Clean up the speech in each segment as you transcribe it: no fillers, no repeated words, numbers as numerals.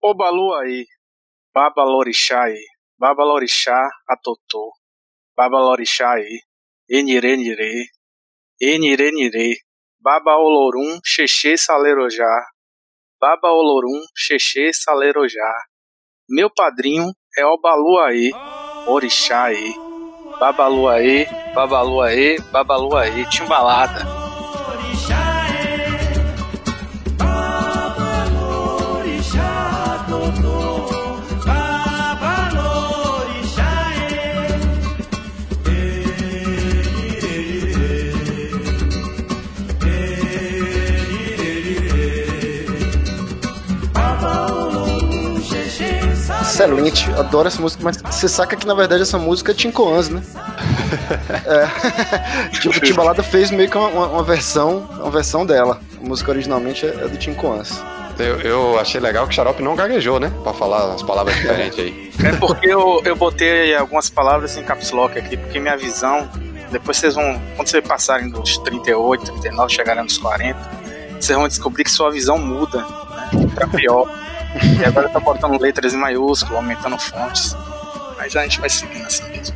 Obaluaí, Babalorixai, Babalorixá Atotô, Babalorixai, Enirenire, Enirenire, Babaolorum Xexê Salerojá, Babaolorum Xexê Salerojá. Meu padrinho é Obaluaí, Orixai, Babaluaí, Babaluaí, Babaluaí, Timbalada. Excelente, adoro essa música, mas você saca que na verdade essa música é Tim Koans, né? Tipo, Timbalada fez meio que uma versão dela. A música originalmente é do Tim Koans. Eu achei legal que o Xarope não gaguejou, né? Pra falar as palavras diferentes aí. É porque eu botei algumas palavras em caps lock aqui, porque minha visão, depois vocês vão, quando vocês passarem dos 38, 39, chegarem nos 40, vocês vão descobrir que sua visão muda, né? Pra pior. E agora tá botando letras em maiúsculo, aumentando fontes. Mas a gente vai seguindo assim mesmo.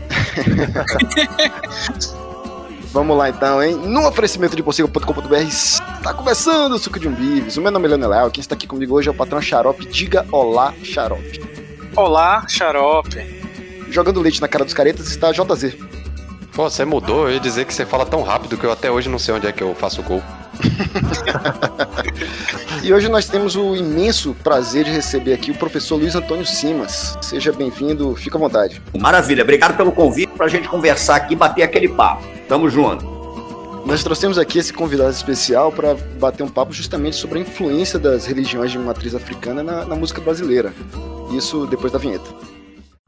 Vamos lá então, hein? No oferecimento de Possego.com.br está começando o Suco de Umbives. O meu nome é Leandro Leal, quem está aqui comigo hoje é o patrão Xarope. Diga olá, Xarope. Olá, Xarope. Jogando leite na cara dos caretas está a JZ. Pô, você mudou, eu ia dizer que você fala tão rápido que eu até hoje não sei onde é que eu faço o gol. E hoje nós temos o imenso prazer de receber aqui o professor Luiz Antônio Simas. Seja bem-vindo, fica à vontade. Maravilha, obrigado pelo convite pra gente conversar aqui e bater aquele papo. Tamo junto. Nós trouxemos aqui esse convidado especial para bater um papo justamente sobre a influência das religiões de matriz africana na música brasileira. Isso depois da vinheta.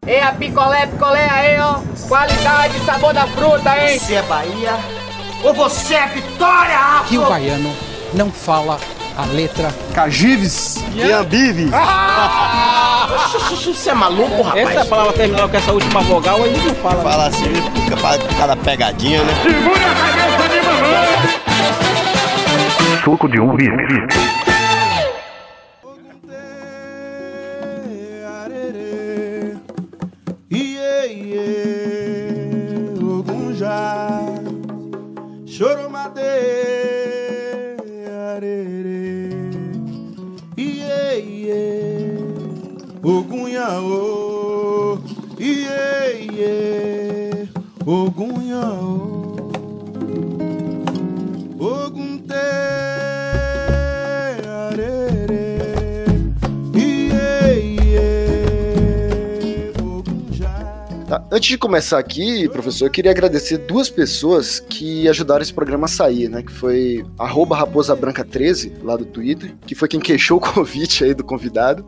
E a picolé, picolé aí, ó. Qualidade, sabor da fruta, hein? Você é Bahia ou você é Vitória, Afro? Que o baiano não fala a letra Cajives e Ambives. Você é maluco, rapaz? Essa palavra terminou com essa última vogal, aí não fala. Fala assim, fica com cada pegadinha, né? Segura a cabeça de mamãe! Suco de uva. Antes de começar aqui, professor, eu queria agradecer duas pessoas que ajudaram esse programa a sair, né? Que foi @raposabranca13, lá do Twitter, que foi quem queixou o convite aí do convidado,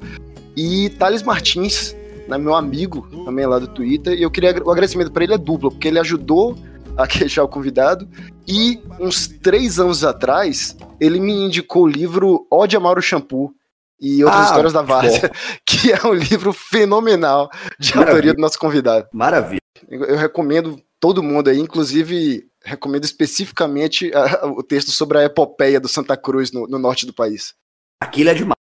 e Thales Martins, né, meu amigo, também lá do Twitter, e eu queria, o agradecimento para ele é duplo, porque ele ajudou a queixar o convidado, e uns 3 anos atrás, ele me indicou o livro Ode a Mauro Shampoo, e Outras Histórias da Várzea, que é um livro fenomenal de autoria do nosso convidado. Maravilha. Eu recomendo todo mundo aí, inclusive recomendo especificamente o texto sobre a epopeia do Santa Cruz no norte do país. Aquilo é demais.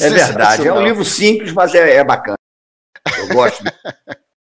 É verdade, é um livro simples, mas é bacana. Eu gosto.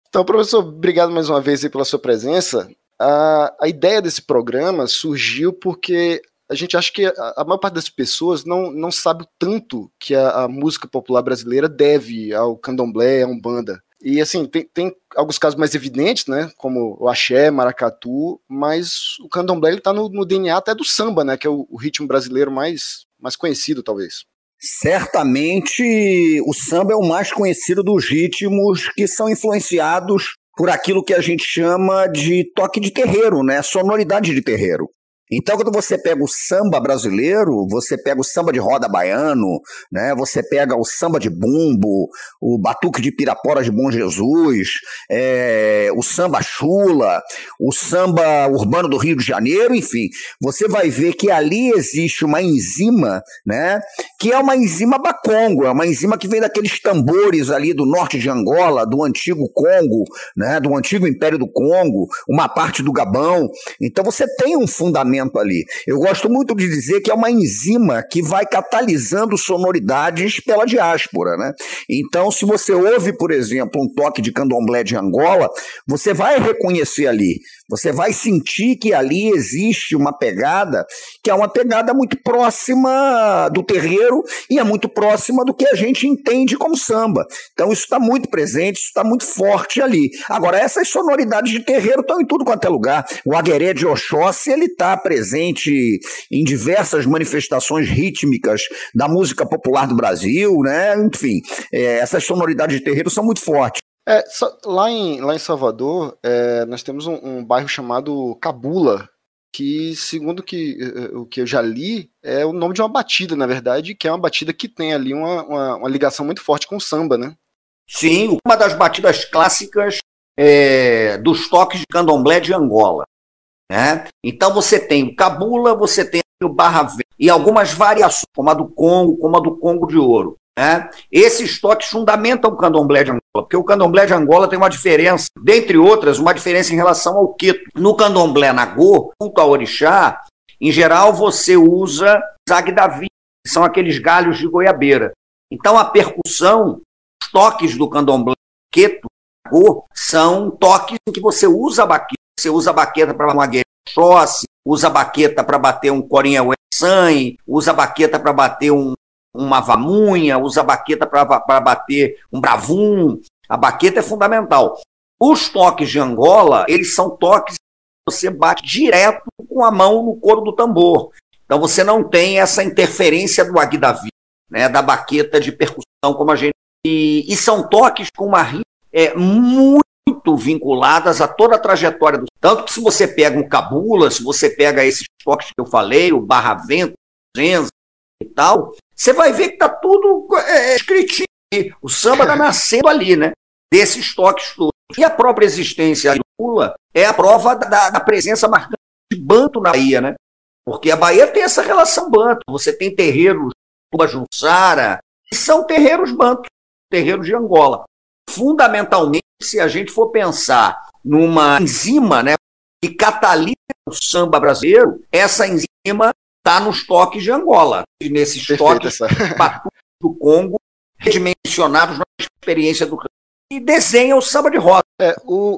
Então, professor, obrigado mais uma vez aí pela sua presença. A ideia desse programa surgiu porque a gente acha que a maior parte das pessoas não sabe o tanto que a música popular brasileira deve ao candomblé, à umbanda. E assim, tem alguns casos mais evidentes, né, como o axé, maracatu, mas o candomblé ele tá no DNA até do samba, né, que é o ritmo brasileiro mais conhecido, talvez. Certamente o samba é o mais conhecido dos ritmos que são influenciados por aquilo que a gente chama de toque de terreiro, né, sonoridade de terreiro. Então, quando você pega o samba brasileiro, você pega o samba de roda baiano, né? Você pega o samba de bumbo, o batuque de Pirapora de Bom Jesus, o samba chula, o samba urbano do Rio de Janeiro, enfim. Você vai ver que ali existe uma enzima, né? Que é uma enzima bacongo, é uma enzima que vem daqueles tambores ali do norte de Angola, do antigo Congo, né? Do antigo Império do Congo, uma parte do Gabão. Então, você tem um fundamento pensamento ali. Eu gosto muito de dizer que é uma enzima que vai catalisando sonoridades pela diáspora, né? Então, se você ouve, por exemplo, um toque de candomblé de Angola, você vai reconhecer ali, você vai sentir que ali existe uma pegada que é uma pegada muito próxima do terreiro e é muito próxima do que a gente entende como samba. Então, isso está muito presente, isso está muito forte ali. Agora, essas sonoridades de terreiro estão em tudo quanto é lugar. O agueré de Oxóssi, ele está presente em diversas manifestações rítmicas da música popular do Brasil, né? Enfim, essas sonoridades de terreiro são muito fortes. Lá em Salvador, nós temos um bairro chamado Cabula, que, segundo o que eu já li, é o nome de uma batida, na verdade, que é uma batida que tem ali uma ligação muito forte com o samba, né? Sim, uma das batidas clássicas dos toques de candomblé de Angola, né? Então você tem o cabula, você tem o barra verde e algumas variações, como a do Congo de Ouro, né? Esses toques fundamentam o candomblé de Angola, porque o candomblé de Angola tem uma diferença, dentre outras, uma diferença em relação ao queto. No candomblé nagô, junto ao orixá, em geral você usa zague da vida, que são aqueles galhos de goiabeira. Então a percussão, toques do candomblé, queto, são toques em que você usa a baqueta. Você usa a baqueta para uma guerra de Oxóssi, usa a baqueta para bater um corinhaué sangue, usa a baqueta para bater uma vamunha, usa a baqueta para bater um bravum. A baqueta é fundamental. Os toques de Angola, eles são toques que você bate direto com a mão no couro do tambor. Então você não tem essa interferência do aguidavi, né, da baqueta de percussão como a gente. E são toques com uma rima muito vinculadas a toda a trajetória do... Tanto que se você pega um cabula, se você pega esses toques que eu falei, o barra-vento, o zenza e tal, você vai ver que está tudo escritinho. O samba está nascendo ali, né? Desses toques todos. E a própria existência do cabula é a prova da presença marcante de banto na Bahia, né? Porque a Bahia tem essa relação banto. Você tem terreiros como a Jussara, que são terreiros banto. Terreiro de Angola. Fundamentalmente, se a gente for pensar numa enzima, né, que catalisa o samba brasileiro, essa enzima está nos toques de Angola. E nesses toques do Congo, redimensionados na experiência do e desenha o samba de roda.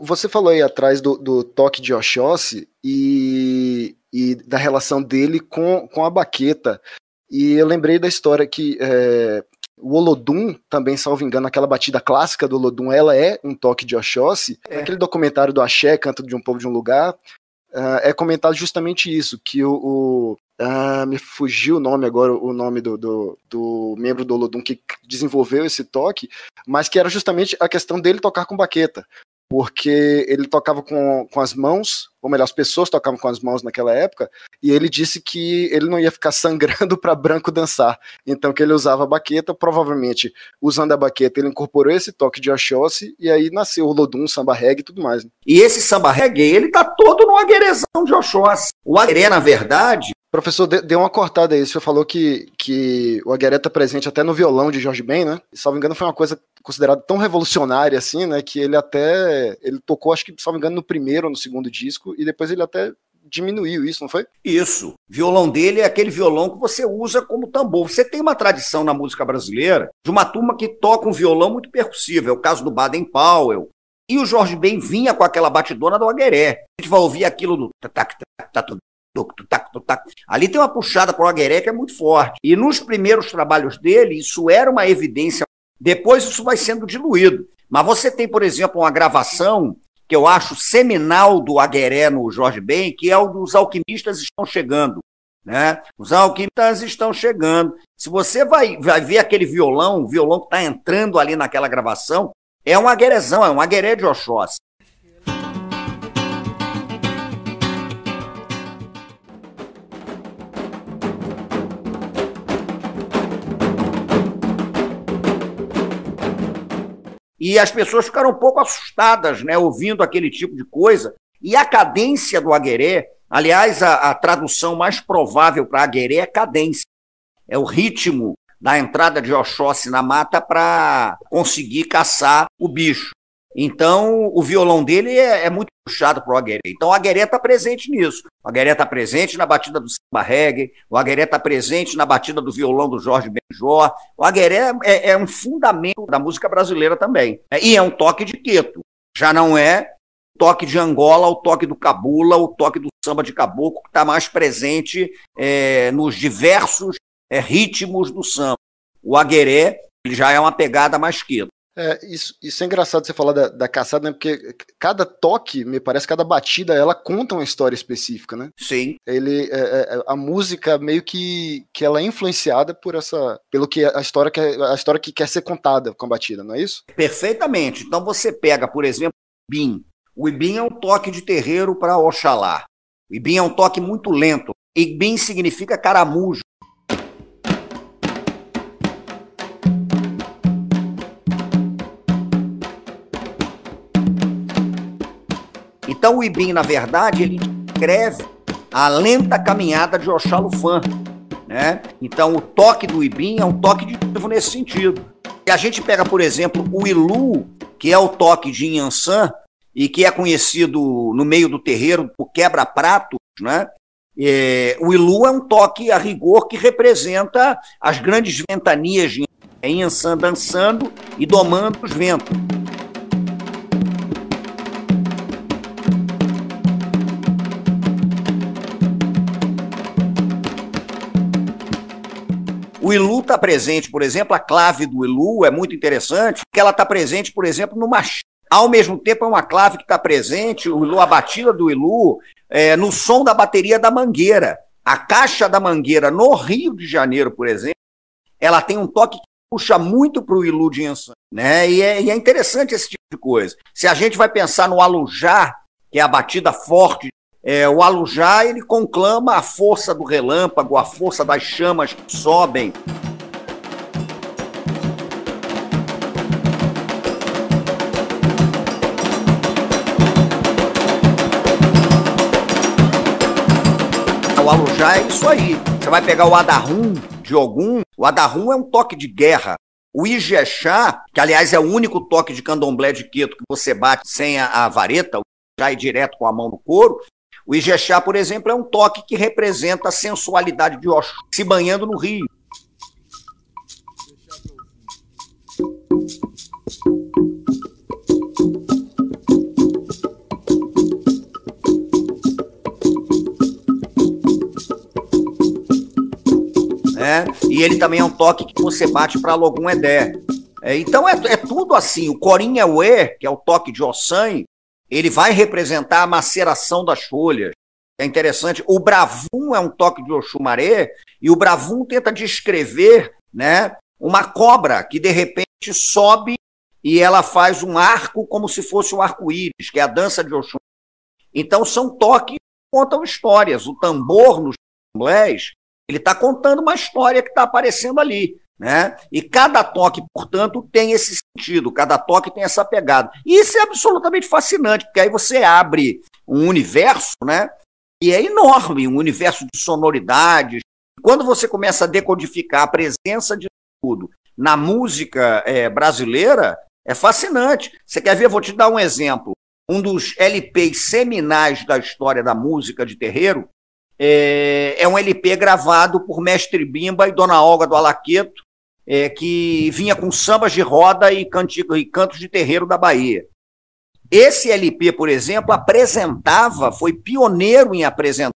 Você falou aí atrás do toque de Oxóssi e da relação dele com a baqueta. E eu lembrei da história que... O Olodum, também, salvo engano, aquela batida clássica do Olodum, ela é um toque de Oxóssi. Aquele documentário do Axé, Canto de um Povo de um Lugar, é comentado justamente isso, que me fugiu o nome agora, o nome do membro do Olodum que desenvolveu esse toque, mas que era justamente a questão dele tocar com baqueta, porque ele tocava com as mãos, ou melhor, as pessoas tocavam com as mãos naquela época, e ele disse que ele não ia ficar sangrando para branco dançar, então que ele usava a baqueta, provavelmente usando a baqueta ele incorporou esse toque de Oxóssi, e aí nasceu o Olodum, samba reggae e tudo mais. Né? E esse samba reggae, ele tá todo no aguerezão de Oxóssi. O agueré, na verdade... Professor, deu uma cortada aí, você falou que o agueré tá presente até no violão de Jorge Ben, né? E, salvo engano, foi uma coisa considerada tão revolucionária assim, né, que ele tocou, acho que, salvo engano, no primeiro ou no segundo disco, e depois ele até diminuiu isso, não foi? Isso. Violão dele é aquele violão que você usa como tambor. Você tem uma tradição na música brasileira de uma turma que toca um violão muito percussivo, é o caso do Baden Powell. E o Jorge Ben vinha com aquela batidona do agueré. A gente vai ouvir aquilo do tac, tac, tac. Ali tem uma puxada para o agueré que é muito forte. E nos primeiros trabalhos dele, isso era uma evidência. Depois isso vai sendo diluído. Mas você tem, por exemplo, uma gravação que eu acho seminal do agueré no Jorge Ben, que é o dos alquimistas estão chegando. Né? Os alquimistas estão chegando. Se você vai ver aquele violão, o violão que está entrando ali naquela gravação, é um aguerezão, é um agueré de Oxóssi. E as pessoas ficaram um pouco assustadas, né, ouvindo aquele tipo de coisa. E a cadência do agueré, aliás, a tradução mais provável para agueré é cadência. É o ritmo da entrada de Oxóssi na mata para conseguir caçar o bicho. Então, o violão dele é muito puxado pro Agueré. Então, o Agueré está presente nisso. O Agueré está presente na batida do samba reggae, o Agueré está presente na batida do violão do Jorge Ben Jor. O Agueré é um fundamento da música brasileira também. E é um toque de queto. Já não é o toque de Angola, o toque do Cabula, o toque do samba de caboclo, que está mais presente nos diversos ritmos do samba. O Agueré já é uma pegada mais queto. Isso é engraçado você falar da caçada, né? Porque cada toque, me parece, cada batida, ela conta uma história específica, né? Sim. A música meio que ela é influenciada por pelo que a história que quer ser contada com a batida, não é isso? Perfeitamente. Então você pega, por exemplo, o Ibim. O Ibim é um toque de terreiro para Oxalá. O Ibim é um toque muito lento. Ibim significa caramujo. Então o Ibim, na verdade, ele descreve a lenta caminhada de Oxalufã, né? Então o toque do Ibim é um toque de vivo nesse sentido. E a gente pega, por exemplo, o Ilu, que é o toque de Inhansã e que é conhecido no meio do terreiro por quebra-pratos, né? O Ilu é um toque a rigor que representa as grandes ventanias de Inhansã dançando e domando os ventos. O Ilu está presente, por exemplo, a clave do Ilu é muito interessante, porque ela está presente, por exemplo, no machado. Ao mesmo tempo, é uma clave que está presente, a batida do Ilu, no som da bateria da mangueira. A caixa da mangueira no Rio de Janeiro, por exemplo, ela tem um toque que puxa muito para o Ilu de Inhansã, né? E é interessante esse tipo de coisa. Se a gente vai pensar no alujá, que é a batida forte, o alujá, ele conclama a força do relâmpago, a força das chamas que sobem. O alujá é isso aí. Você vai pegar o adarrum de Ogum. O adarrum é um toque de guerra. O ijexá, que aliás é o único toque de candomblé de queto que você bate sem a vareta, o ijexá é direto com a mão no couro. O ijexá, por exemplo, é um toque que representa a sensualidade de Oxum se banhando no rio. E ele também é um toque que você bate para Logum Edé. Então é tudo assim. O Corinhauê, que é o toque de Ossan, ele vai representar a maceração das folhas. É interessante. O bravum é um toque de Oxumaré, e o bravum tenta descrever, né, uma cobra que, de repente, sobe e ela faz um arco como se fosse um arco-íris, que é a dança de Oxum. Então, são toques que contam histórias. O tambor nos candomblés, ele está contando uma história que está aparecendo ali, né? E cada toque, portanto, tem esse sentido, cada toque tem essa pegada. E isso é absolutamente fascinante, porque aí você abre um universo, né? E é enorme, um universo de sonoridades. Quando você começa a decodificar a presença de tudo na música brasileira, é fascinante. Você quer ver? Vou te dar um exemplo. Um dos LPs seminais da história da música de terreiro é um LP gravado por Mestre Bimba e Dona Olga do Alaqueto, que vinha com sambas de roda e cantos de terreiro da Bahia. Esse LP, por exemplo, foi pioneiro em apresentar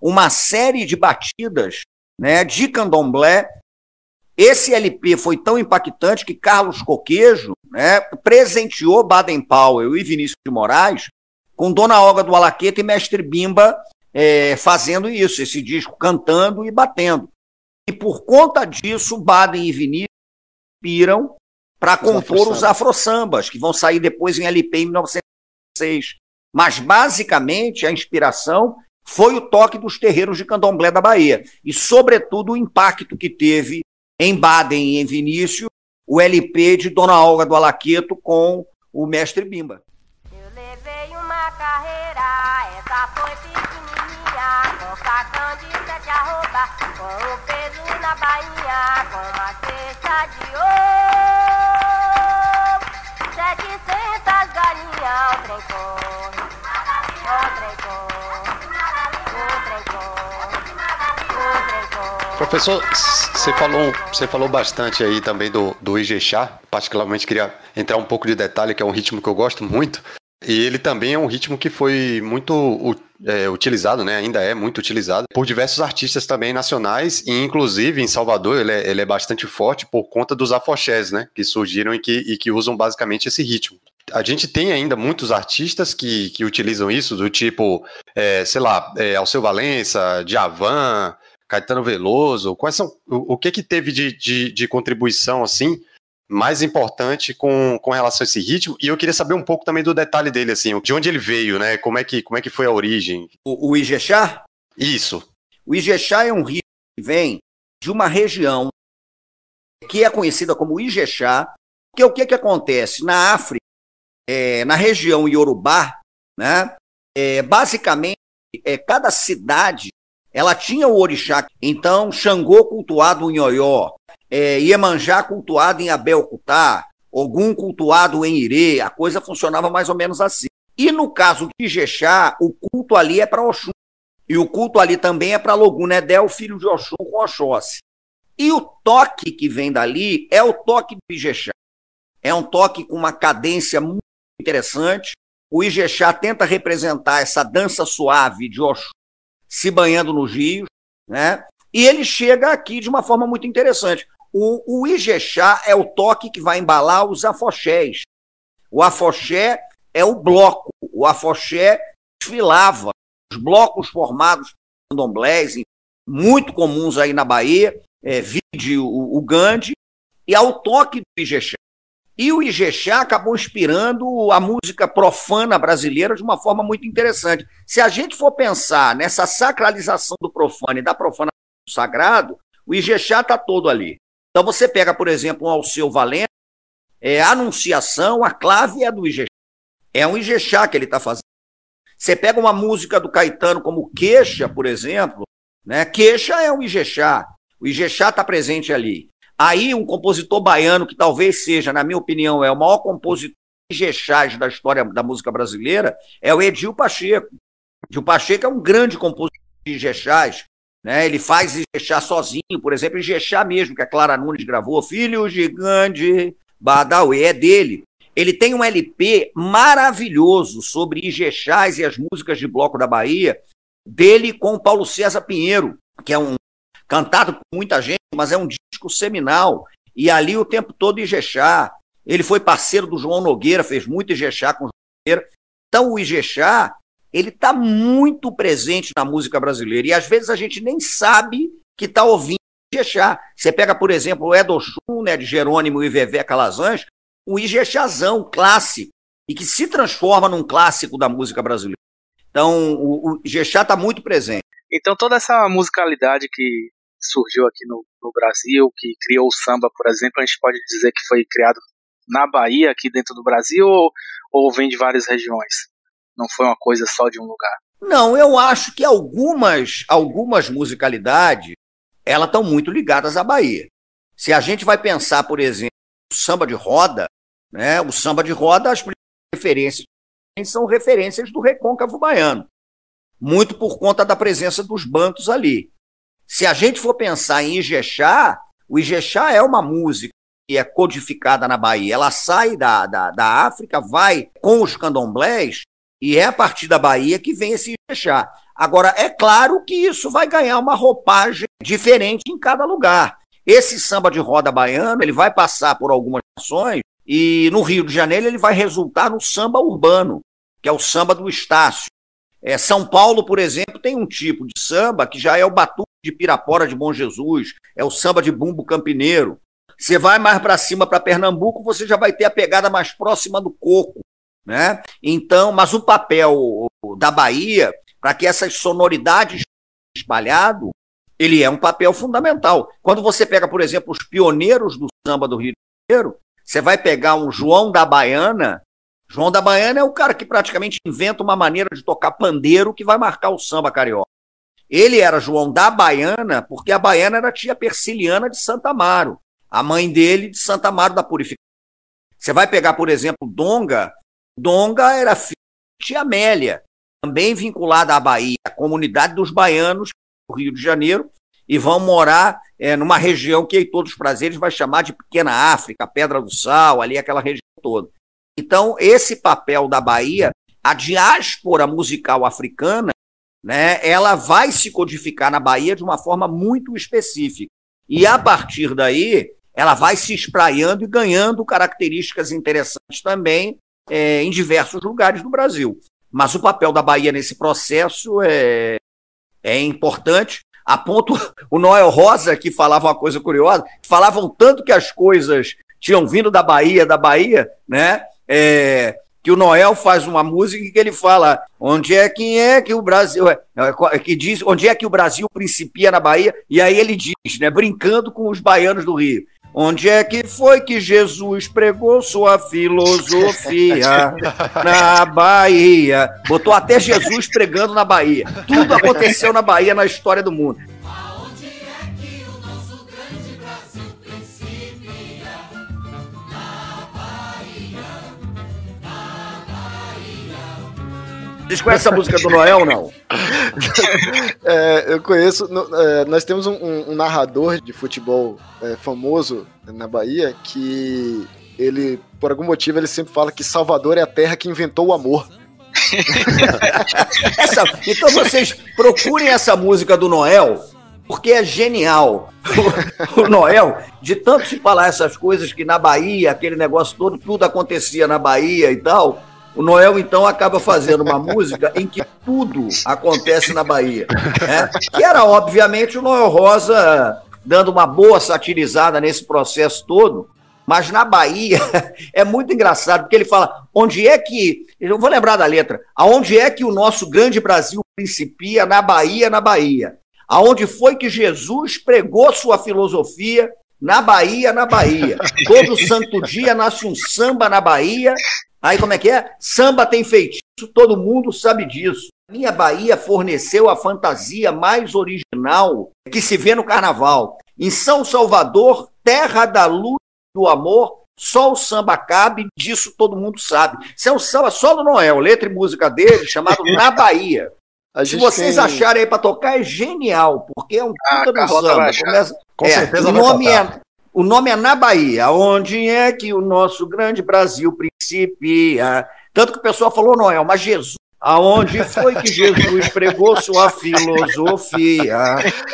uma série de batidas, né, de candomblé. Esse LP foi tão impactante que Carlos Coqueijo, né, presenteou Baden Powell e Vinícius de Moraes com Dona Olga do Alaqueto e Mestre Bimba fazendo isso, esse disco cantando e batendo. E por conta disso, Baden e Vinícius inspiram para compor os afro-sambas, que vão sair depois em LP em 1906. Mas, basicamente, a inspiração foi o toque dos terreiros de candomblé da Bahia. E, sobretudo, o impacto que teve em Baden e em Vinícius o LP de Dona Olga do Alaqueto com o Mestre Bimba. Eu levei uma carreira, essa foi nossa Candida de arroba, com o peso na Bahia, com uma cesta de ouro, 700 galinhas. Professor, você falou bastante aí também do Ijexá. Particularmente queria entrar um pouco de detalhe, que é um ritmo que eu gosto muito. E ele também é um ritmo que foi muito utilizado, né? Ainda é muito utilizado por diversos artistas também nacionais, e inclusive em Salvador ele é bastante forte por conta dos afoxés, né? Que surgiram e que usam basicamente esse ritmo. A gente tem ainda muitos artistas que utilizam isso, do tipo, Alceu Valença, Djavan, Caetano Veloso. Quais são, o que teve de contribuição assim, mais importante com relação a esse ritmo? E eu queria saber um pouco também do detalhe dele, assim, de onde ele veio, né? Como é que foi a origem? O Ijexá? Isso. O Ijexá é um ritmo que vem de uma região que é conhecida como Ijexá, porque o que acontece? Na África, na região Yorubá, né, basicamente, cada cidade ela tinha o orixá. Então, Xangô cultuado em Oió, Iemanjá cultuado em Abelcutá, Ogum cultuado em Irê. A coisa funcionava mais ou menos assim. E no caso de Ijexá, o culto ali é para Oxum. E o culto ali também é para Logunedel, filho de Oxum com Oxóssi. E o toque que vem dali é o toque do Ijexá. É um toque com uma cadência muito interessante. O Ijexá tenta representar essa dança suave de Oxum se banhando nos rios, né? E ele chega aqui de uma forma muito interessante. O Ijexá é o toque que vai embalar os afoxés. O afoxé é o bloco. O afoxé desfilava. Os blocos formados por candomblés, muito comuns aí na Bahia, vide o Gandhi, e ao toque do Ijexá. E o Ijexá acabou inspirando a música profana brasileira de uma forma muito interessante. Se a gente for pensar nessa sacralização do profano e da profanação do sagrado, o Ijexá está todo ali. Então você pega, por exemplo, um Alceu Valença, a Anunciação, a clave é do Ijexá. É um Ijexá que ele está fazendo. Você pega uma música do Caetano como Queixa, por exemplo, né? Queixa é um Ijexá. O Ijexá está presente ali. Aí um compositor baiano, que talvez seja, na minha opinião, o maior compositor de Ijexás da história da música brasileira, é o Edil Pacheco. Edil Pacheco é um grande compositor de Ijexás, né? Ele faz Ijexá sozinho, por exemplo, Ijexá mesmo, que a Clara Nunes gravou, Filho Gigante, Badauê, é dele. Ele tem um LP maravilhoso sobre Ijexás e as músicas de bloco da Bahia, dele com o Paulo César Pinheiro, que é um cantado por muita gente, mas é um disco seminal, e ali o tempo todo Ijexá. Ele foi parceiro do João Nogueira, fez muito Ijexá com o João Nogueira. Então o Ijexá, ele está muito presente na música brasileira, e às vezes a gente nem sabe que está ouvindo Ijexá. Você pega, por exemplo, o Edoxum, né, de Jerônimo e Vevé Calazans, um Ijexazão clássico, e que se transforma num clássico da música brasileira. Então o Ijexá está muito presente. Então toda essa musicalidade que surgiu aqui no Brasil, que criou o samba, por exemplo, a gente pode dizer que foi criado na Bahia, aqui dentro do Brasil, ou vem de várias regiões? Não foi uma coisa só de um lugar? Não, eu acho que algumas musicalidades, elas estão muito ligadas à Bahia. Se a gente vai pensar, por exemplo, o samba de roda, né? O samba de roda, as primeiras referências são referências do recôncavo baiano, muito por conta da presença dos bantos ali. Se a gente for pensar em Ijexá, o Ijexá é uma música que é codificada na Bahia. Ela sai da África, vai com os candomblés, e é a partir da Bahia que vem esse Ijexá. Agora, é claro que isso vai ganhar uma roupagem diferente em cada lugar. Esse samba de roda baiano, ele vai passar por algumas nações, e no Rio de Janeiro ele vai resultar no samba urbano, que é o samba do Estácio. São Paulo, por exemplo, tem um tipo de samba que já é o batuque de Pirapora de Bom Jesus, é o samba de bumbo campineiro. Você vai mais para cima, para Pernambuco, você já vai ter a pegada mais próxima do coco, né? Então, mas o papel da Bahia, para que essas sonoridades espalhadas, ele é um papel fundamental. Quando você pega, por exemplo, os pioneiros do samba do Rio de Janeiro, você vai pegar um João da Baiana. João da Baiana é o cara que praticamente inventa uma maneira de tocar pandeiro que vai marcar o samba carioca. Ele era João da Baiana porque a Baiana era a tia Perciliana de Santa Amaro, a mãe dele de Santa Amaro da Purificação. Você vai pegar, por exemplo, Donga. Donga era filho de tia Amélia, também vinculada à Bahia, a comunidade dos baianos do Rio de Janeiro, e vão morar numa região que Heitor dos Prazeres vai chamar de Pequena África, Pedra do Sal, ali aquela região toda. Então, esse papel da Bahia, a diáspora musical africana, né, ela vai se codificar na Bahia de uma forma muito específica. E, a partir daí, ela vai se espraiando e ganhando características interessantes também em diversos lugares do Brasil. Mas o papel da Bahia nesse processo é importante, a ponto o Noel Rosa, que falava uma coisa curiosa, falavam tanto que as coisas tinham vindo da Bahia, né? Que o Noel faz uma música que ele fala onde é que o Brasil que diz onde é que o Brasil principia na Bahia, e aí ele diz, né, brincando com os baianos do Rio, onde é que foi que Jesus pregou sua filosofia? Na Bahia. Botou até Jesus pregando na Bahia. Tudo aconteceu na Bahia na história do mundo. Vocês conhecem a música do Noel ou não? Eu conheço. Nós temos um narrador de futebol famoso na Bahia que ele, por algum motivo, ele sempre fala que Salvador é a terra que inventou o amor. Então vocês procurem essa música do Noel, porque é genial. O Noel, de tanto se falar essas coisas que na Bahia, aquele negócio todo, tudo acontecia na Bahia e tal... O Noel, então, acaba fazendo uma música em que tudo acontece na Bahia, né? Que era, obviamente, o Noel Rosa dando uma boa satirizada nesse processo todo, mas na Bahia é muito engraçado, porque ele fala, onde é que... Eu vou lembrar da letra. Aonde é que o nosso grande Brasil principia? Na Bahia, na Bahia. Aonde foi que Jesus pregou sua filosofia? Na Bahia, na Bahia. Todo santo dia nasce um samba na Bahia... Aí como é que é? Samba tem feitiço, todo mundo sabe disso. Minha Bahia forneceu a fantasia mais original que se vê no carnaval. Em São Salvador, terra da luz e do amor, só o samba cabe, disso todo mundo sabe. Isso é um samba só do Noel, letra e música dele, chamado Na Bahia. Se vocês acharem aí pra tocar, é genial, porque é um puta do samba. Com certeza o nome é... O nome é Na Bahia, onde é que o nosso grande Brasil principia. Tanto que o pessoal falou, Noel, mas Jesus, aonde foi que Jesus pregou sua filosofia?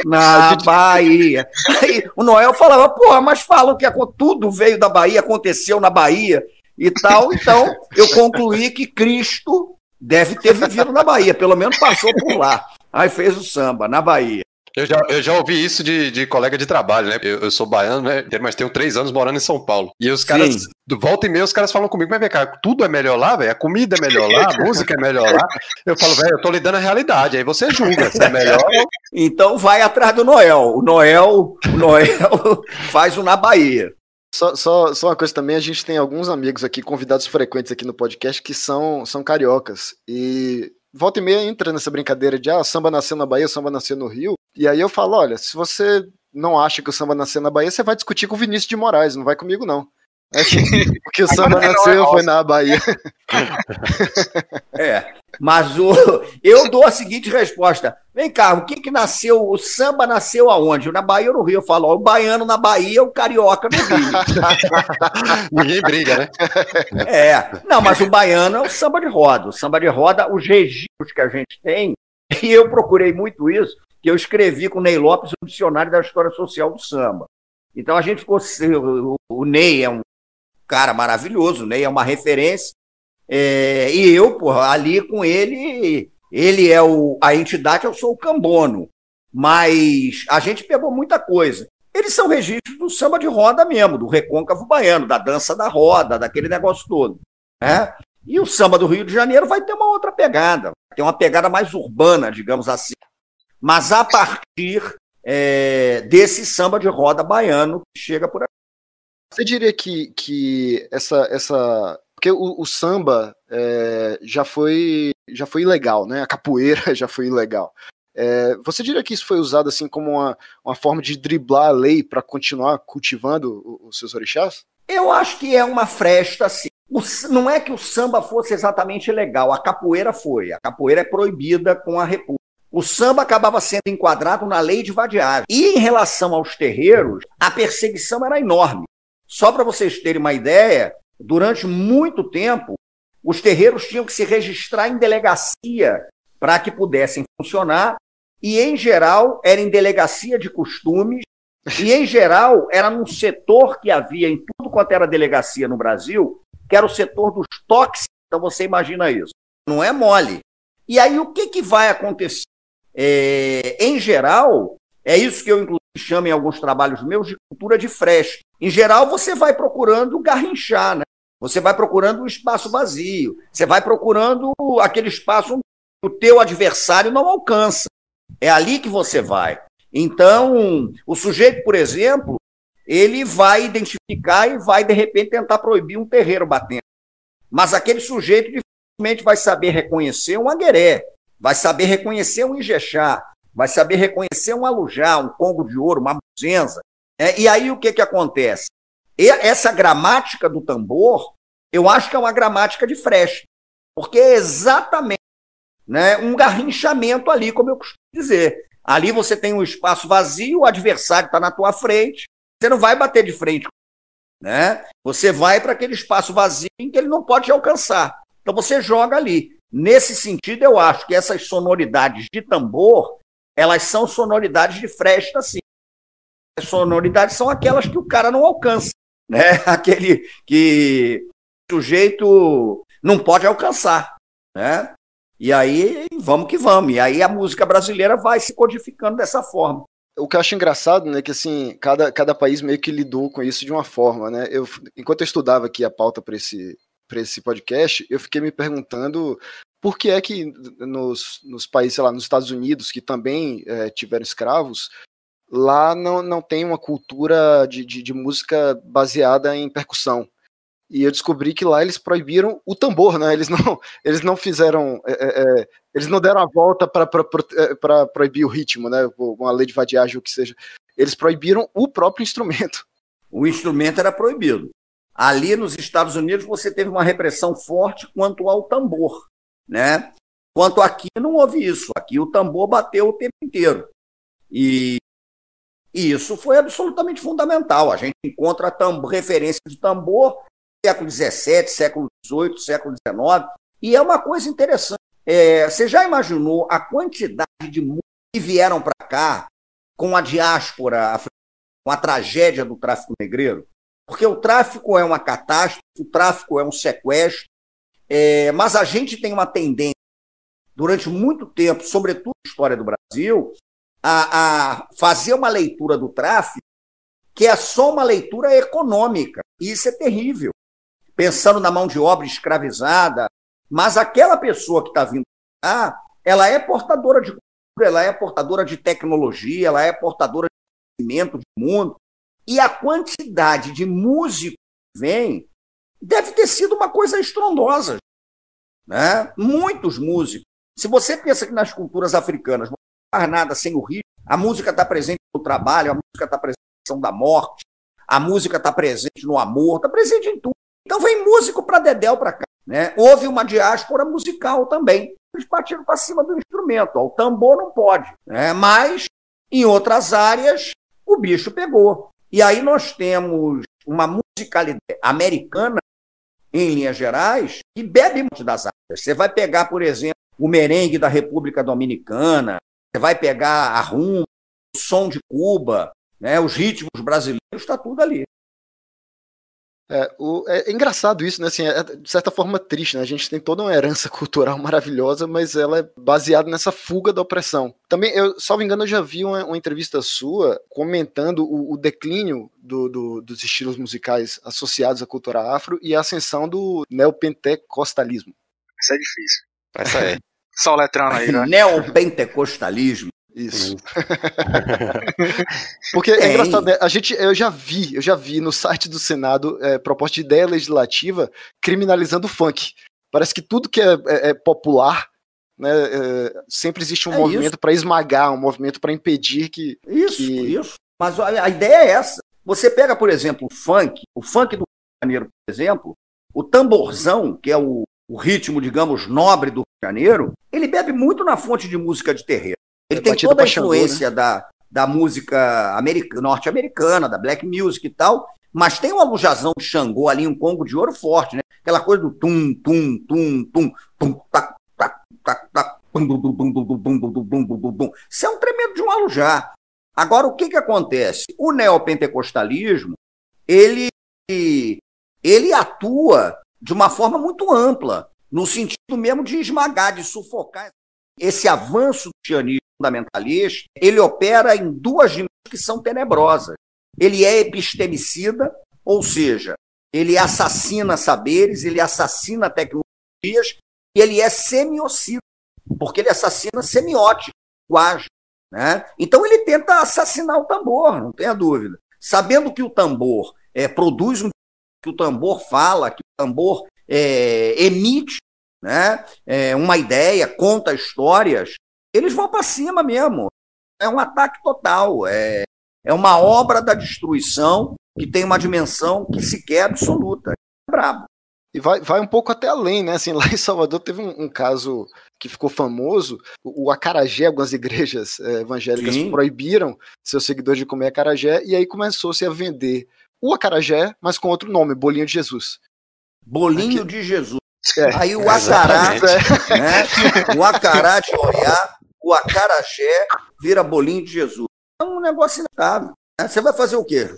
Na Bahia. Aí o Noel falava, porra, mas falam que tudo veio da Bahia, aconteceu na Bahia e tal. Então eu concluí que Cristo deve ter vivido na Bahia, pelo menos passou por lá. Aí fez o samba, na Bahia. Eu já ouvi isso de colega de trabalho, né? Eu sou baiano, né? Mas tenho 3 anos morando em São Paulo. E os caras, volta e meia, os caras falam comigo, mas vem cá, tudo é melhor lá, velho? A comida é melhor lá, a música é melhor lá. Eu falo, velho, eu tô lidando a realidade, aí você julga se é melhor. Então vai atrás do Noel. O Noel faz o Na Bahia. Só uma coisa também, a gente tem alguns amigos aqui, convidados frequentes aqui no podcast, que são cariocas. E... volta e meia entra nessa brincadeira de samba nasceu na Bahia, samba nasceu no Rio, e aí eu falo, olha, se você não acha que o samba nasceu na Bahia, você vai discutir com o Vinícius de Moraes, não vai comigo não. É assim, porque o samba nasceu foi na Bahia. Mas eu dou a seguinte resposta, vem cá, o que nasceu, o samba nasceu aonde? Na Bahia ou no Rio? Eu falo, o baiano na Bahia, o carioca no Rio. Ninguém briga, né? Não, mas o baiano é o samba de roda, os registros que a gente tem, e eu procurei muito isso, que eu escrevi com o Ney Lopes, o dicionário da história social do samba. Então a gente ficou, o Ney é um cara maravilhoso, o Ney é uma referência, e eu, porra, ali com ele, ele é a entidade, eu sou o cambono, mas a gente pegou muita coisa. Eles são registros do samba de roda mesmo, do recôncavo baiano, da dança da roda, daquele negócio todo, né? E o samba do Rio de Janeiro vai ter uma outra pegada, tem uma pegada mais urbana, digamos assim, mas a partir desse samba de roda baiano que chega por aqui. Você diria que essa... Porque o samba já foi ilegal, né? A capoeira já foi ilegal. Você diria que isso foi usado assim como uma forma de driblar a lei para continuar cultivando os seus orixás? Eu acho que é uma fresta, assim. Não é que o samba fosse exatamente ilegal, a capoeira foi. A capoeira é proibida com a República. O samba acabava sendo enquadrado na lei de vadiagem. E em relação aos terreiros, a perseguição era enorme. Só para vocês terem uma ideia, durante muito tempo, os terreiros tinham que se registrar em delegacia para que pudessem funcionar e, em geral, era em delegacia de costumes e, em geral, era num setor que havia em tudo quanto era delegacia no Brasil, que era o setor dos tóxicos. Então, você imagina isso. Não é mole. E aí, o que vai acontecer? Em geral, é isso que eu, inclusive, chamo em alguns trabalhos meus de cultura de fresco. Em geral, você vai procurando garrinchar, né? Você vai procurando um espaço vazio, você vai procurando aquele espaço onde o teu adversário não alcança. É ali que você vai. Então, o sujeito, por exemplo, ele vai identificar e vai, de repente, tentar proibir um terreiro batendo. Mas aquele sujeito dificilmente vai saber reconhecer um agueré, vai saber reconhecer um ingexá, vai saber reconhecer um alujá, um congo de ouro, uma muzenza. E aí o que acontece? Essa gramática do tambor, eu acho que é uma gramática de fresta, porque é exatamente, né, um garrinchamento ali, como eu costumo dizer. Ali você tem um espaço vazio, o adversário está na tua frente, você não vai bater de frente, né? Você vai para aquele espaço vazio em que ele não pode te alcançar. Então você joga ali. Nesse sentido, eu acho que essas sonoridades de tambor, elas são sonoridades de fresta, sim. As sonoridades são aquelas que o cara não alcança, né? Aquele que o sujeito não pode alcançar, né? E aí, vamos que vamos. E aí a música brasileira vai se codificando dessa forma. O que eu acho engraçado, né, que assim, cada país meio que lidou com isso de uma forma, né? Enquanto eu estudava aqui a pauta para esse podcast, eu fiquei me perguntando por que é que nos países, sei lá, nos Estados Unidos, que também tiveram escravos, lá não tem uma cultura de música baseada em percussão. E eu descobri que lá eles proibiram o tambor, né? Eles não fizeram... eles não deram a volta para proibir o ritmo, né? Uma lei de vadiagem, ou o que seja. Eles proibiram o próprio instrumento. O instrumento era proibido. Ali nos Estados Unidos você teve uma repressão forte quanto ao tambor, né? Quanto aqui não houve isso. Aqui o tambor bateu o tempo inteiro. E isso foi absolutamente fundamental. A gente encontra referência de tambor no século XVII, século XVIII, século XIX. E é uma coisa interessante. Você já imaginou a quantidade de músicos que vieram para cá com a diáspora africana, com a tragédia do tráfico negreiro? Porque o tráfico é uma catástrofe, o tráfico é um sequestro, mas a gente tem uma tendência, durante muito tempo, sobretudo na história do Brasil, a fazer uma leitura do tráfico que é só uma leitura econômica. E isso é terrível. Pensando na mão de obra escravizada, mas aquela pessoa que está vindo cá, ela é portadora de cultura, ela é portadora de tecnologia, ela é portadora de conhecimento do mundo. E a quantidade de músicos que vem deve ter sido uma coisa estrondosa, né? Muitos músicos. Se você pensa que nas culturas africanas não faz nada sem o ritmo, a música está presente no trabalho, a música está presente na questão da morte, a música está presente no amor, está presente em tudo. Então vem músico para dedéu para cá. Né? Houve uma diáspora musical também. Eles partiram para cima do instrumento. O tambor não pode. Né? Mas, em outras áreas, o bicho pegou. E aí nós temos uma musicalidade americana, em linhas gerais, que bebe muito das áreas. Você vai pegar, por exemplo, o merengue da República Dominicana, você vai pegar a rumba, o som de Cuba, né? Os ritmos brasileiros, está tudo ali. É engraçado isso, né? Assim, é de certa forma triste, né? A gente tem toda uma herança cultural maravilhosa, mas ela é baseada nessa fuga da opressão. Também, salvo engano, eu já vi uma entrevista sua comentando o declínio dos estilos musicais associados à cultura afro e a ascensão do neopentecostalismo. Isso é difícil. Essa é. Só letrando aí, né? Neopentecostalismo. Isso. Porque é engraçado, né? Eu já vi no site do Senado proposta de ideia legislativa criminalizando o funk. Parece que tudo que é popular, né, sempre existe um movimento para esmagar, um movimento para impedir que... Isso. Mas a ideia é essa. Você pega, por exemplo, o funk do Rio de Janeiro, por exemplo, o tamborzão, que é o o ritmo, digamos, nobre do Rio de Janeiro, ele bebe muito na fonte de música de terreiro. Ele tem toda a influência da música norte-americana, da black music e tal, mas tem uma alujazão de Xangô ali, um Congo de Ouro forte, né? Aquela coisa do tum, tum, tum, tum, tum, tac, tac, tac, tac, bum, bum, bum, bum, bum, bum, bum, bum, bum. Isso é um tremendo de um alujá. Agora, o que acontece? O neopentecostalismo, ele atua de uma forma muito ampla, no sentido mesmo de esmagar, de sufocar. Esse avanço do cristianismo fundamentalista, ele opera em duas dimensões que são tenebrosas. Ele é epistemicida, ou seja, ele assassina saberes, ele assassina tecnologias, e ele é semiocida, porque ele assassina semiótica, linguagem, né? Então ele tenta assassinar o tambor, não tenha dúvida. Sabendo que o tambor produz um... que o tambor fala, que o tambor emite, né, uma ideia, conta histórias, eles vão para cima mesmo. É um ataque total, é uma obra da destruição que tem uma dimensão que sequer é absoluta. É brabo. E vai um pouco até além, né? Assim, lá em Salvador teve um caso que ficou famoso, o acarajé, algumas igrejas evangélicas Sim. proibiram seus seguidores de comer acarajé, e aí começou-se a vender o acarajé, mas com outro nome, bolinho de Jesus. Bolinho de Jesus. Aí o acará, né? O acará de Oiá, o acarajé vira bolinho de Jesus. É um negócio inevitável. Você vai fazer o quê?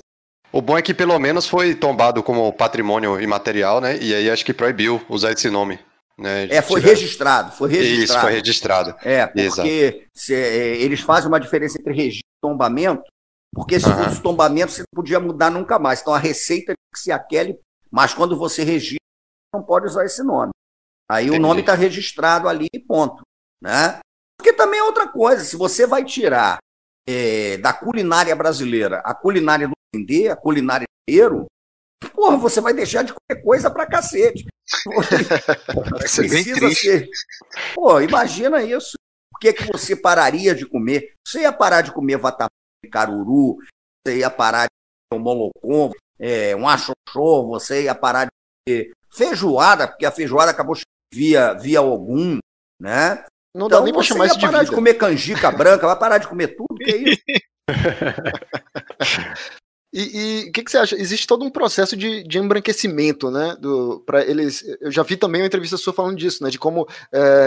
O bom é que pelo menos foi tombado como patrimônio imaterial, né? E aí acho que proibiu usar esse nome. Né? Foi registrado, Isso, foi registrado. Porque eles fazem uma diferença entre registro e tombamento. Porque se fosse tombamento, você não podia mudar nunca mais. Então a receita tem que ser aquela, mas quando você registra, não pode usar esse nome. Aí Entendi. O nome está registrado ali e ponto. Né? Porque também é outra coisa, se você vai tirar da culinária brasileira a culinária do Dendê, a culinária do Eiro, porra, você vai deixar de comer coisa pra cacete. Isso é bem triste. Pô, imagina isso. Por que você pararia de comer? Você ia parar de comer vatapá, caruru, você ia parar de comer um molocom, um achochô, você ia parar de comer feijoada, porque a feijoada acabou via Ogum, né? Não dá nem pra chamar isso de vida. Vai parar de comer canjica branca, vai parar de comer tudo, que é isso? E o que você acha? Existe todo um processo de embranquecimento, né? Para eles, eu já vi também uma entrevista sua falando disso, né? De como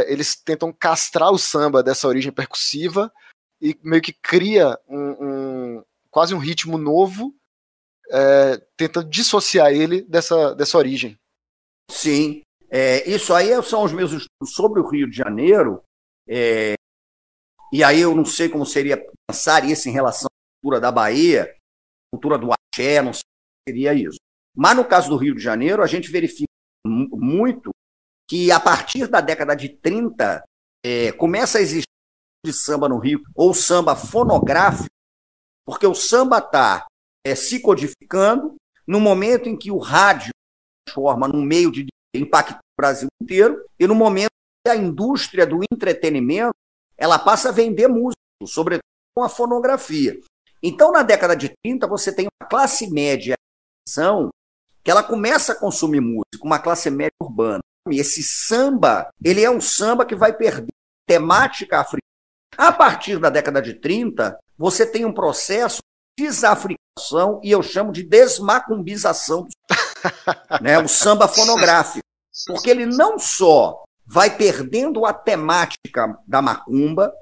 eles tentam castrar o samba dessa origem percussiva e meio que cria quase um ritmo novo, tentando dissociar ele dessa origem. Sim, isso aí são os meus estudos sobre o Rio de Janeiro, e aí eu não sei como seria pensar isso em relação à cultura da Bahia, cultura do axé, não sei como seria isso. Mas no caso do Rio de Janeiro, a gente verifica muito que a partir da década de 30 começa a existir de samba no Rio, ou samba fonográfico, porque o samba está se codificando no momento em que o rádio se transforma num meio de impacto no Brasil inteiro, e no momento em que a indústria do entretenimento ela passa a vender música, sobretudo com a fonografia. Então, na década de 30, você tem uma classe média que ela começa a consumir música, uma classe média urbana. E esse samba, ele é um samba que vai perder temática africana. A partir da década de 30, você tem um processo de desafricação e eu chamo de desmacumbização, né? O samba fonográfico. Porque ele não só vai perdendo a temática da macumba,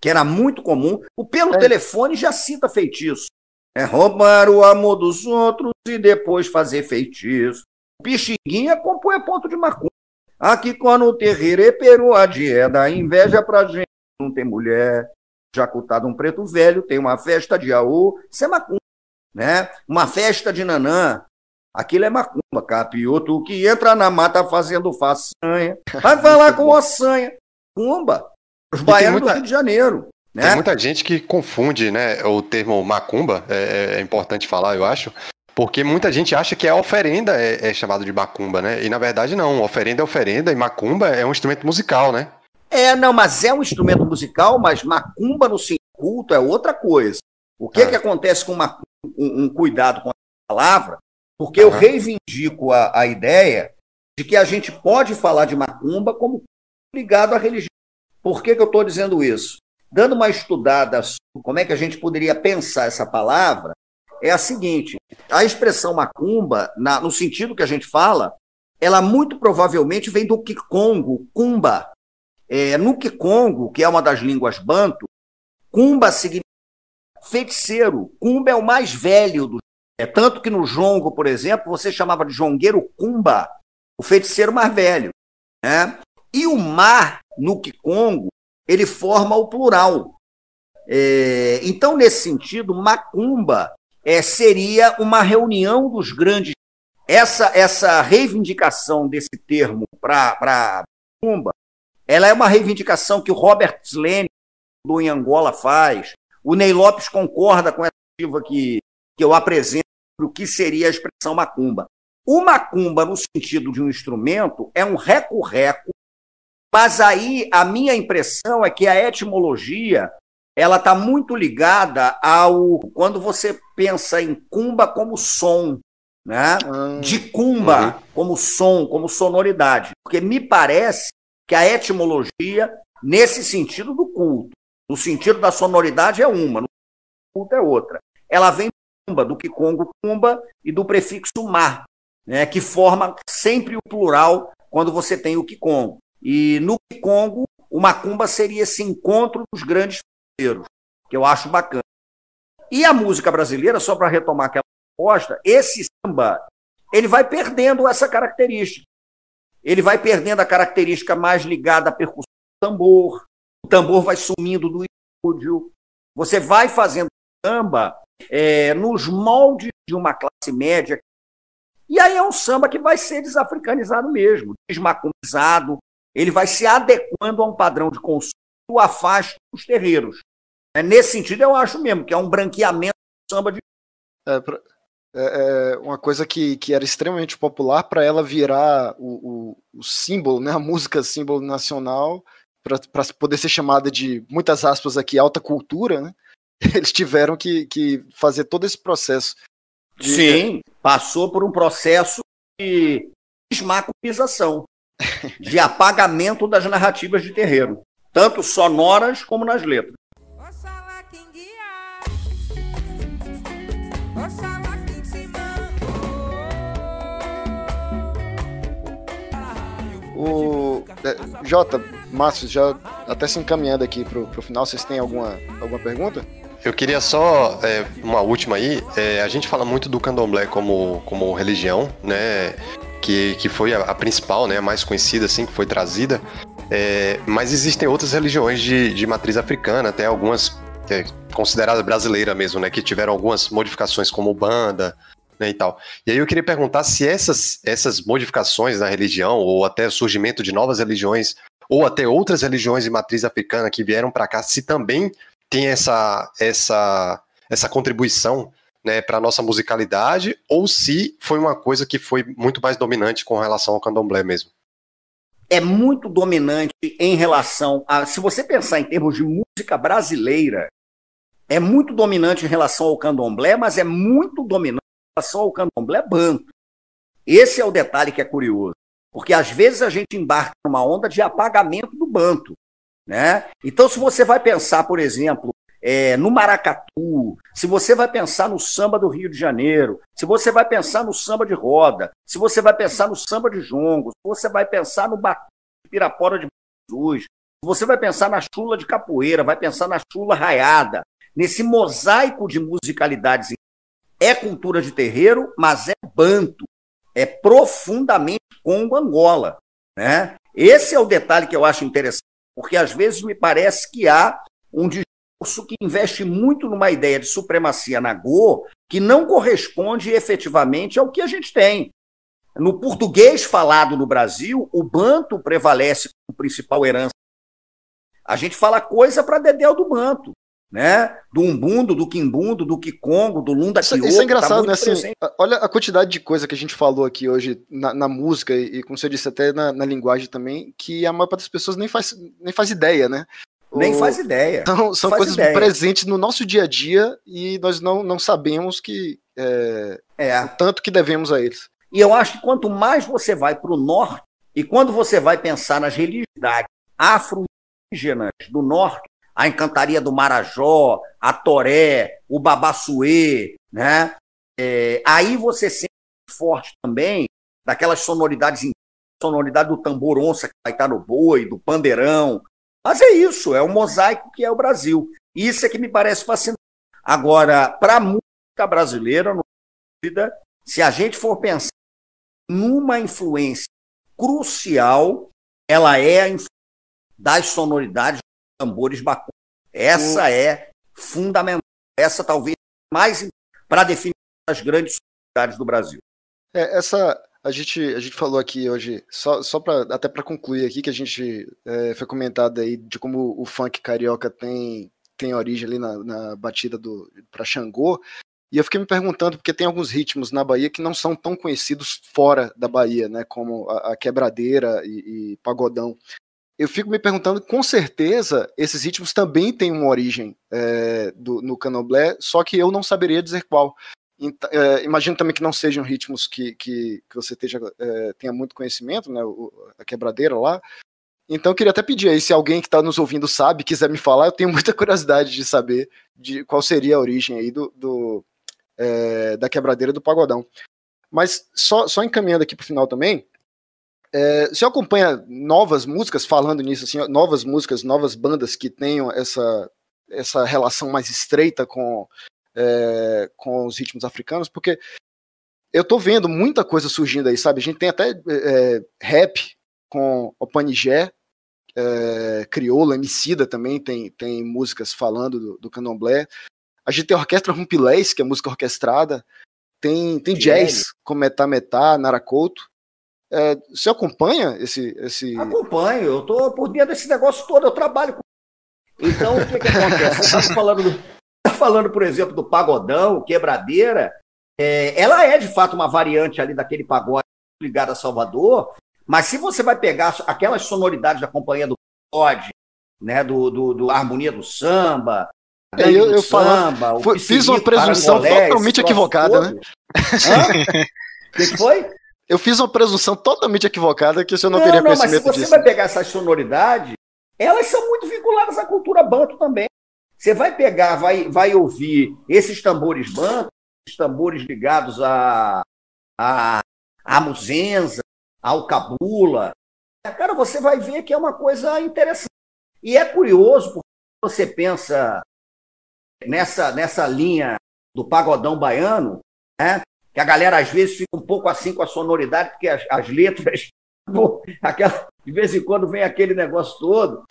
que era muito comum, o Pelo Telefone já cita feitiço. Roubar o amor dos outros e depois fazer feitiço. O Pixinguinha compõe ponto de macumba. Aqui quando o terreiro é peruade, é da inveja pra gente. Não tem mulher, jacutado um preto velho, tem uma festa de aô, isso é macumba, né? Uma festa de nanã, aquilo é macumba, capioto que entra na mata fazendo façanha, vai falar com ossanha, macumba, os baianos do Rio de Janeiro. Né? Tem muita gente que confunde, né, o termo macumba, é importante falar, eu acho, porque muita gente acha que a oferenda é chamada de macumba, né? E na verdade não, oferenda é oferenda e macumba é um instrumento musical, né? Não, mas é um instrumento musical, mas macumba no sentido culto é outra coisa. O que que acontece com um cuidado com a palavra? Porque eu reivindico a ideia de que a gente pode falar de macumba como ligado à religião. Por que eu estou dizendo isso? Dando uma estudada sobre como é que a gente poderia pensar essa palavra, é a seguinte: a expressão macumba, no sentido que a gente fala, ela muito provavelmente vem do Kikongo, cumba. No Kikongo, que é uma das línguas banto, cumba significa feiticeiro. Cumba é o mais velho do. Tanto que no jongo, por exemplo, você chamava de jongueiro cumba, o feiticeiro mais velho, né? E o mar, no Kikongo, ele forma o plural. Então, nesse sentido, macumba seria uma reunião dos grandes. Essa reivindicação desse termo para macumba, ela é uma reivindicação que o Robert Slane, do em Angola, faz. O Ney Lopes concorda com essa ativa que eu apresento sobre o que seria a expressão macumba. O macumba, no sentido de um instrumento, é um reco-reco, mas aí a minha impressão é que a etimologia ela está muito ligada ao... Quando você pensa em cumba como som, né? De cumba como som, como sonoridade. Porque me parece que a etimologia, nesse sentido do culto, no sentido da sonoridade é uma, no sentido do culto é outra. Ela vem do cumba, do Kikongo cumba e do prefixo mar, né, que forma sempre o plural quando você tem o Kikongo. E no Kikongo, o macumba seria esse encontro dos grandes feiticeiros, que eu acho bacana. E a música brasileira, só para retomar aquela resposta, esse samba, ele vai perdendo essa característica. Ele vai perdendo a característica mais ligada à percussão do tambor. O tambor vai sumindo do estúdio. Você vai fazendo samba nos moldes de uma classe média. E aí é um samba que vai ser desafricanizado mesmo, desmacumizado. Ele vai se adequando a um padrão de consumo do afasto dos terreiros. Nesse sentido, eu acho mesmo que é um branqueamento do samba de... uma coisa que era extremamente popular para ela virar o símbolo, né? A música símbolo nacional, para poder ser chamada de, muitas aspas aqui, alta cultura, né? Eles tiveram que fazer todo esse processo. Sim, passou por um processo de desmaculização, de apagamento das narrativas de terreiro, tanto sonoras como nas letras. Oxalá quem guia, oxalá quem te mandou. Jota, Márcio, já até se encaminhando aqui pro final, vocês têm alguma pergunta? Eu queria só, uma última aí, a gente fala muito do candomblé como religião, né? Que foi a principal, né, a mais conhecida, assim, que foi trazida, mas existem outras religiões de matriz africana, até algumas consideradas brasileiras mesmo, né, que tiveram algumas modificações como Umbanda, né, e tal. E aí eu queria perguntar se essas modificações na religião, ou até o surgimento de novas religiões, ou até outras religiões de matriz africana que vieram para cá, se também tem essa contribuição, né, para a nossa musicalidade, ou se foi uma coisa que foi muito mais dominante com relação ao candomblé mesmo? É muito dominante em relação a... Se você pensar em termos de música brasileira, é muito dominante em relação ao candomblé, mas é muito dominante em relação ao candomblé banto. Esse é o detalhe que é curioso, porque às vezes a gente embarca numa onda de apagamento do banto, né? Então, se você vai pensar, por exemplo, no maracatu, se você vai pensar no samba do Rio de Janeiro, se você vai pensar no samba de roda, se você vai pensar no samba de jongo, se você vai pensar no batuque de Pirapora de Jesus, se você vai pensar na chula de capoeira, vai pensar na chula raiada, nesse mosaico de musicalidades, é cultura de terreiro, mas é banto, é profundamente Congo-Angola, né? Esse é o detalhe que eu acho interessante, porque às vezes me parece que há um que investe muito numa ideia de supremacia nagô, que não corresponde efetivamente ao que a gente tem. No português falado no Brasil, o banto prevalece como principal herança. A gente fala coisa para dedéu do banto, né? Do umbundo, do quimbundo, do quicongo, do lunda quioco. Isso é engraçado, tá, né? Assim, olha a quantidade de coisa que a gente falou aqui hoje na música e, como você disse, até na linguagem também, que a maior parte das pessoas nem faz ideia, né? Nem faz ideia. Então, são coisas presentes no nosso dia a dia e nós não sabemos o tanto que devemos a eles. E eu acho que quanto mais você vai para o norte, e quando você vai pensar nas religiosidades afro-indígenas do norte, a Encantaria do Marajó, a Toré, o Babassuê, né? Aí você sente forte também daquelas sonoridades, sonoridade do tambor onça que vai estar no boi, do pandeirão. Mas é isso, é o mosaico que é o Brasil. Isso é que me parece fascinante. Agora, para a música brasileira, se a gente for pensar numa influência crucial, ela é a influência das sonoridades dos tambores bacana. Essa é fundamental. Essa talvez mais para definir as grandes sonoridades do Brasil. A gente falou aqui hoje, só pra, até para concluir aqui, que a gente foi comentado aí de como o funk carioca tem origem ali na batida para Xangô. E eu fiquei me perguntando, porque tem alguns ritmos na Bahia que não são tão conhecidos fora da Bahia, né, como a quebradeira e pagodão. Eu fico me perguntando, com certeza, esses ritmos também têm uma origem no candomblé, só que eu não saberia dizer qual. Então, imagino também que não sejam ritmos que você tenha muito conhecimento, né, a quebradeira lá. Então eu queria até pedir aí, se alguém que está nos ouvindo sabe, quiser me falar, eu tenho muita curiosidade de saber de qual seria a origem aí da quebradeira do pagodão. Mas só encaminhando aqui para o final também, você acompanha novas músicas, falando nisso assim, novas músicas, novas bandas que tenham essa relação mais estreita com os ritmos africanos, porque eu tô vendo muita coisa surgindo aí, sabe? A gente tem até rap com Opanijé, crioula, Emicida também tem músicas falando do candomblé. A gente tem a Orquestra Rumpilés, que é música orquestrada. Tem jazz, como Metá, Nara Couto. Você acompanha esse... Acompanho, eu tô por dentro desse negócio todo, eu trabalho com... Então, o que acontece? Você está falando, por exemplo, do pagodão, quebradeira. Ela é, de fato, uma variante ali daquele pagode ligado a Salvador, mas se você vai pegar aquelas sonoridades da Companhia do Pagode, né, do Harmonia do Samba... Eu samba, fiz uma presunção totalmente equivocada, né? O que foi? Eu fiz uma presunção totalmente equivocada que o senhor não teria conhecimento disso. Mas se você vai pegar essas sonoridades, elas são muito vinculadas à cultura banto também. Você vai pegar, vai ouvir esses tambores banto, esses tambores ligados à muzenza, ao cabula. Cara, você vai ver que é uma coisa interessante. E é curioso, porque você pensa... Nessa linha do pagodão baiano, né, que a galera às vezes fica um pouco assim com a sonoridade, porque as letras, pô, de vez em quando vem aquele negócio todo.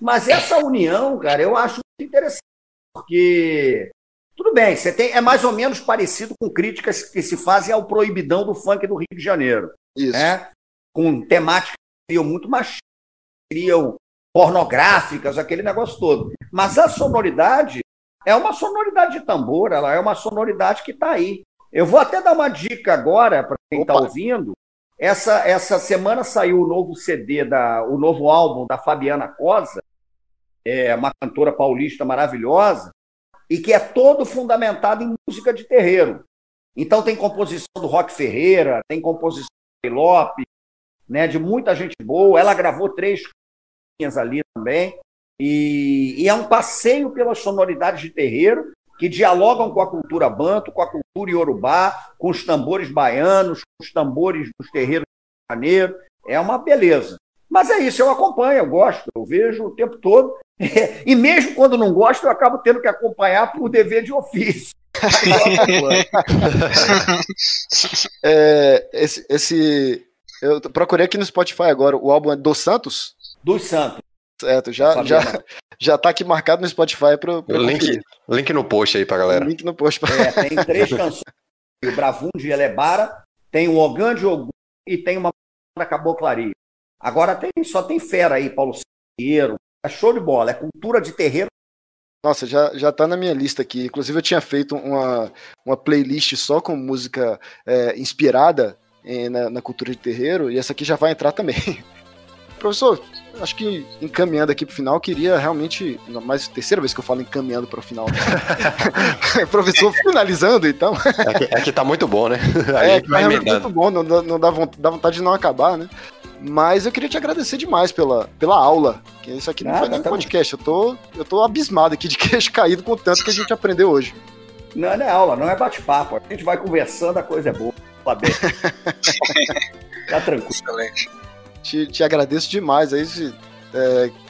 Mas essa união, cara, eu acho muito interessante, porque tudo bem, você tem, é mais ou menos parecido com críticas que se fazem ao proibidão do funk do Rio de Janeiro. Isso. Né, com temáticas que seriam muito machistas, seriam pornográficas, aquele negócio todo. Mas a sonoridade é uma sonoridade de tambor, ela é uma sonoridade que está aí. Eu vou até dar uma dica agora para quem está ouvindo. Essa semana saiu o novo CD, o novo álbum da Fabiana Cosa, uma cantora paulista maravilhosa, e que é todo fundamentado em música de terreiro. Então tem composição do Roque Ferreira, tem composição do Ney Lopes, né, de muita gente boa. Ela gravou 3 ali também, e é um passeio pelas sonoridades de terreiro que dialogam com a cultura banto, com a cultura iorubá, com os tambores baianos, com os tambores dos terreiros do Rio de Janeiro. É uma beleza. Mas é isso, eu acompanho, eu gosto, eu vejo o tempo todo, e mesmo quando não gosto, eu acabo tendo que acompanhar por dever de ofício. Eu procurei aqui no Spotify agora, o álbum é Dos Santos? Dos Santos. Certo, já tá aqui marcado no Spotify para o link no post aí pra galera. Link no post pra... Tem 3 canções. O Bravundi Elebara, tem o Ogã de Ogum e tem uma da Caboclaria. Agora só tem fera aí, Paulo César Pinheiro. É show de bola, é cultura de terreiro. Nossa, já tá na minha lista aqui. Inclusive eu tinha feito uma playlist só com música inspirada na cultura de terreiro, e essa aqui já vai entrar também. Professor, acho que encaminhando aqui pro final, queria realmente, mais terceira vez que eu falo encaminhando pro final. Professor, finalizando então. É que tá muito bom, né? É que tá muito bom, não dá vontade de não acabar, né? Mas eu queria te agradecer demais pela aula, que isso aqui não foi nem podcast, eu tô abismado aqui de queixo caído com o tanto que a gente aprendeu hoje. Não é aula, não é bate-papo, a gente vai conversando, a coisa é boa, tá tranquilo. Excelente. Te agradeço demais, aí se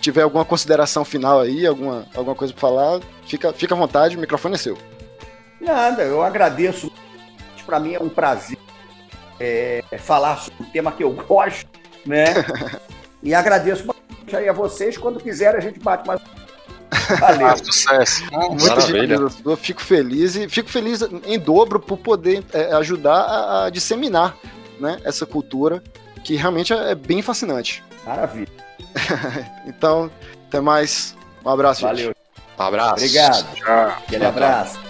tiver alguma consideração final aí, alguma coisa pra falar, fica à vontade, o microfone é seu. Nada, eu agradeço, pra mim é um prazer falar sobre um tema que eu gosto, né? E agradeço bastante aí a vocês. Quando quiser, a gente bate mais. Valeu. Sucesso. Eu fico feliz e fico feliz em dobro por poder ajudar a disseminar, né, essa cultura que realmente é bem fascinante. Maravilha. Então, até mais. Um abraço. Valeu. Gente. Um abraço. Obrigado. Tchau. Aquele abraço.